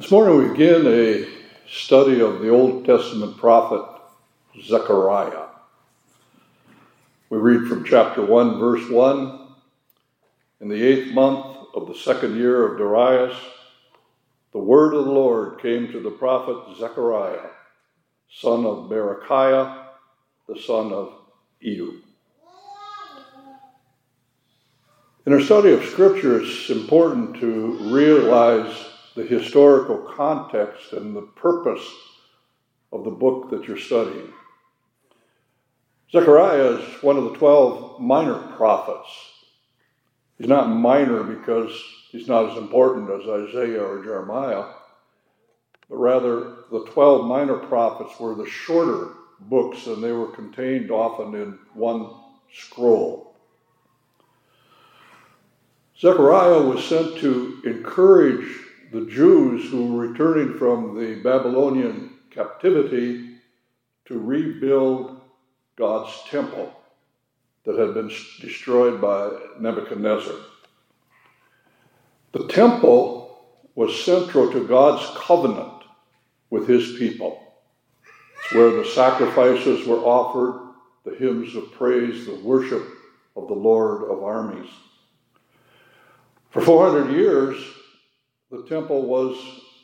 This morning we begin a study of the Old Testament prophet Zechariah. We read from chapter 1, verse 1. In the 8th month of the 2nd year of Darius, the word of the Lord came to the prophet Zechariah, son of Berechiah, the son of Iddo. In our study of Scripture, it's important to realize the historical context and the purpose of the book that you're studying. Zechariah is one of the 12 minor prophets. He's not minor because he's not as important as Isaiah or Jeremiah, but rather the 12 minor prophets were the shorter books and they were contained often in one scroll. Zechariah was sent to encourage the Jews who were returning from the Babylonian captivity to rebuild God's temple that had been destroyed by Nebuchadnezzar. The temple was central to God's covenant with his people. It's where the sacrifices were offered, the hymns of praise, the worship of the Lord of armies. For 400 years, the temple was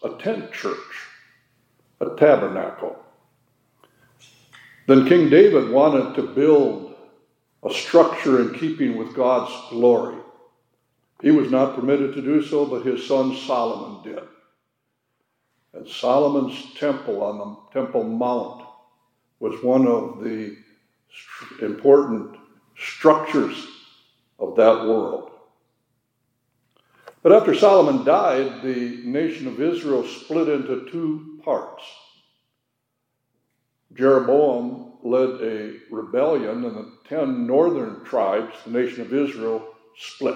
a tent church, a tabernacle. Then King David wanted to build a structure in keeping with God's glory. He was not permitted to do so, but his son Solomon did. And Solomon's temple on the Temple Mount was one of the important structures of that world. But after Solomon died, the nation of Israel split into two parts. Jeroboam led a rebellion, and the 10 northern tribes, the nation of Israel, split.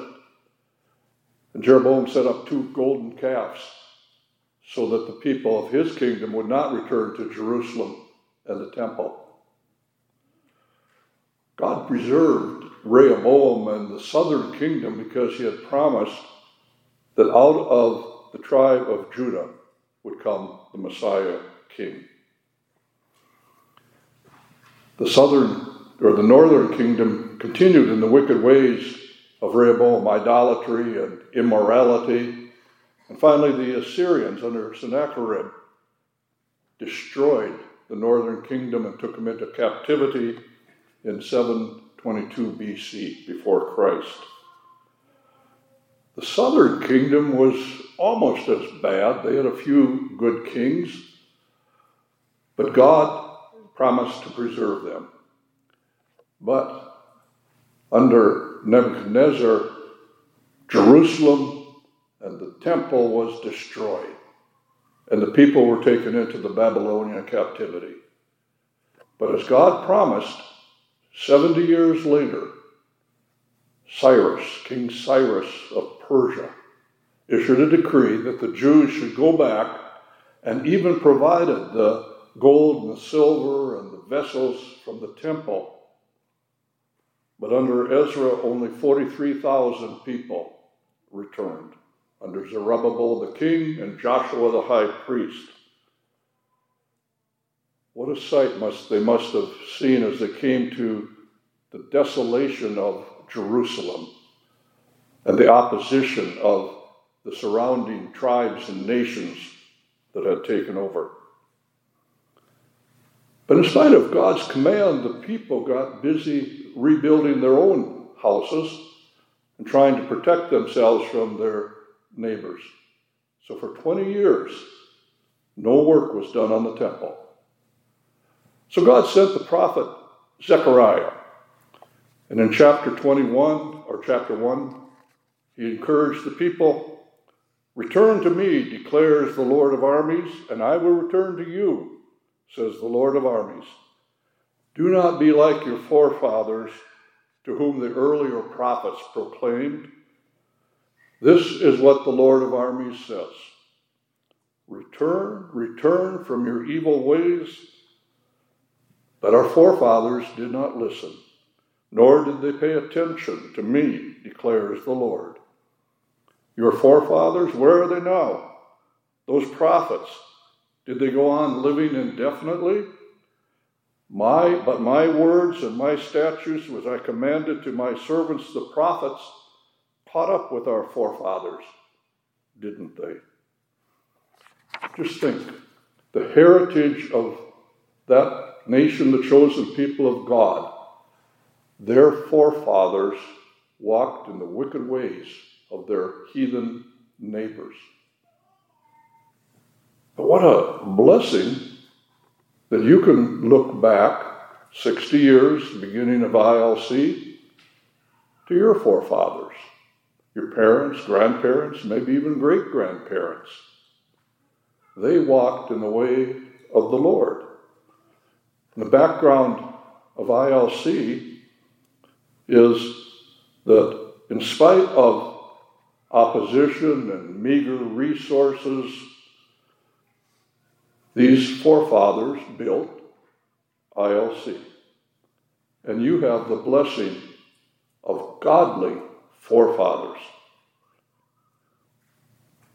And Jeroboam set up 2 golden calves so that the people of his kingdom would not return to Jerusalem and the temple. God preserved Rehoboam and the southern kingdom because he had promised that out of the tribe of Judah would come the Messiah king. The northern kingdom continued in the wicked ways of Rehoboam, idolatry and immorality. And finally, the Assyrians under Sennacherib destroyed the northern kingdom and took them into captivity in 722 BC, before Christ. The southern kingdom was almost as bad. They had a few good kings, but God promised to preserve them. But under Nebuchadnezzar, Jerusalem and the temple was destroyed, and the people were taken into the Babylonian captivity. But as God promised, 70 years later, Cyrus, King Cyrus of Persia, issued a decree that the Jews should go back and even provided the gold and the silver and the vessels from the temple. But under Ezra, only 43,000 people returned, under Zerubbabel the king and Joshua the high priest. What a sight they must have seen as they came to the desolation of Jerusalem and the opposition of the surrounding tribes and nations that had taken over. But in spite of God's command, the people got busy rebuilding their own houses and trying to protect themselves from their neighbors. So for 20 years, no work was done on the temple. So God sent the prophet Zechariah. And in chapter 1, he encouraged the people, "Return to me, declares the Lord of armies, and I will return to you, says the Lord of armies. Do not be like your forefathers, to whom the earlier prophets proclaimed. This is what the Lord of armies says. Return from your evil ways." But our forefathers did not listen, nor did they pay attention to me, declares the Lord. Your forefathers, where are they now? Those prophets, did they go on living indefinitely? But my words and my statutes, which I commanded to my servants, the prophets, caught up with our forefathers, didn't they? Just think, the heritage of that nation, the chosen people of God, their forefathers walked in the wicked ways of their heathen neighbors. But what a blessing that you can look back 60 years, beginning of ILC, to your forefathers, your parents, grandparents, maybe even great-grandparents. They walked in the way of the Lord. The background of ILC is that in spite of opposition and meager resources, these forefathers built ILC. And you have the blessing of godly forefathers.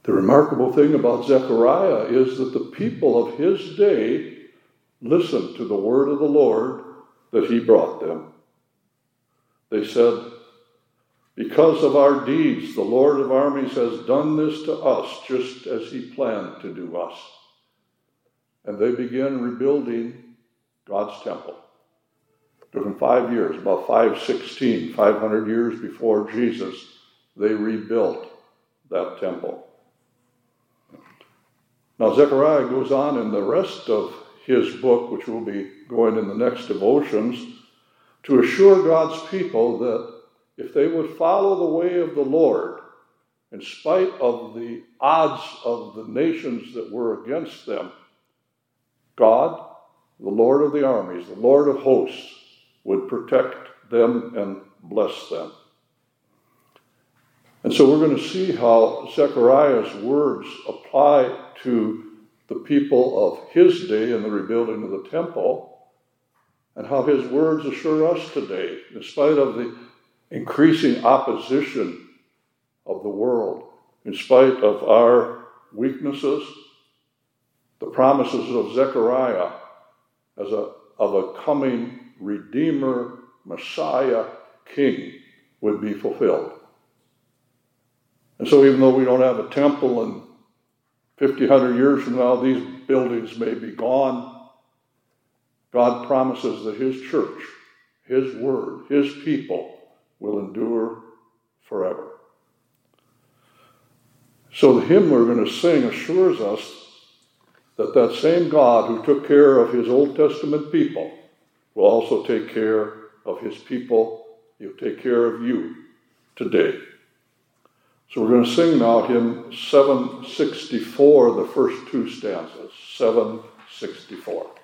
The remarkable thing about Zechariah is that the people of his day listened to the word of the Lord that he brought them. They said, because of our deeds, the Lord of armies has done this to us, just as he planned to do us. And they began rebuilding God's temple. It took them 5 years, about 516, 500 years before Jesus, they rebuilt that temple. Now Zechariah goes on in the rest of his book, which will be going in the next devotions, to assure God's people that if they would follow the way of the Lord, in spite of the odds of the nations that were against them, God, the Lord of the armies, the Lord of hosts, would protect them and bless them. And so we're going to see how Zechariah's words apply to the people of his day in the rebuilding of the temple, and how his words assure us today, in spite of the increasing opposition of the world, in spite of our weaknesses, the promises of Zechariah of a coming Redeemer, Messiah, King would be fulfilled. And so even though we don't have a temple and 50, 100 years from now, these buildings may be gone, God promises that his church, his word, his people will endure forever. So the hymn we're going to sing assures us that that same God who took care of his Old Testament people will also take care of his people. He'll take care of you today. So we're going to sing now hymn 764, the first two stanzas, 764.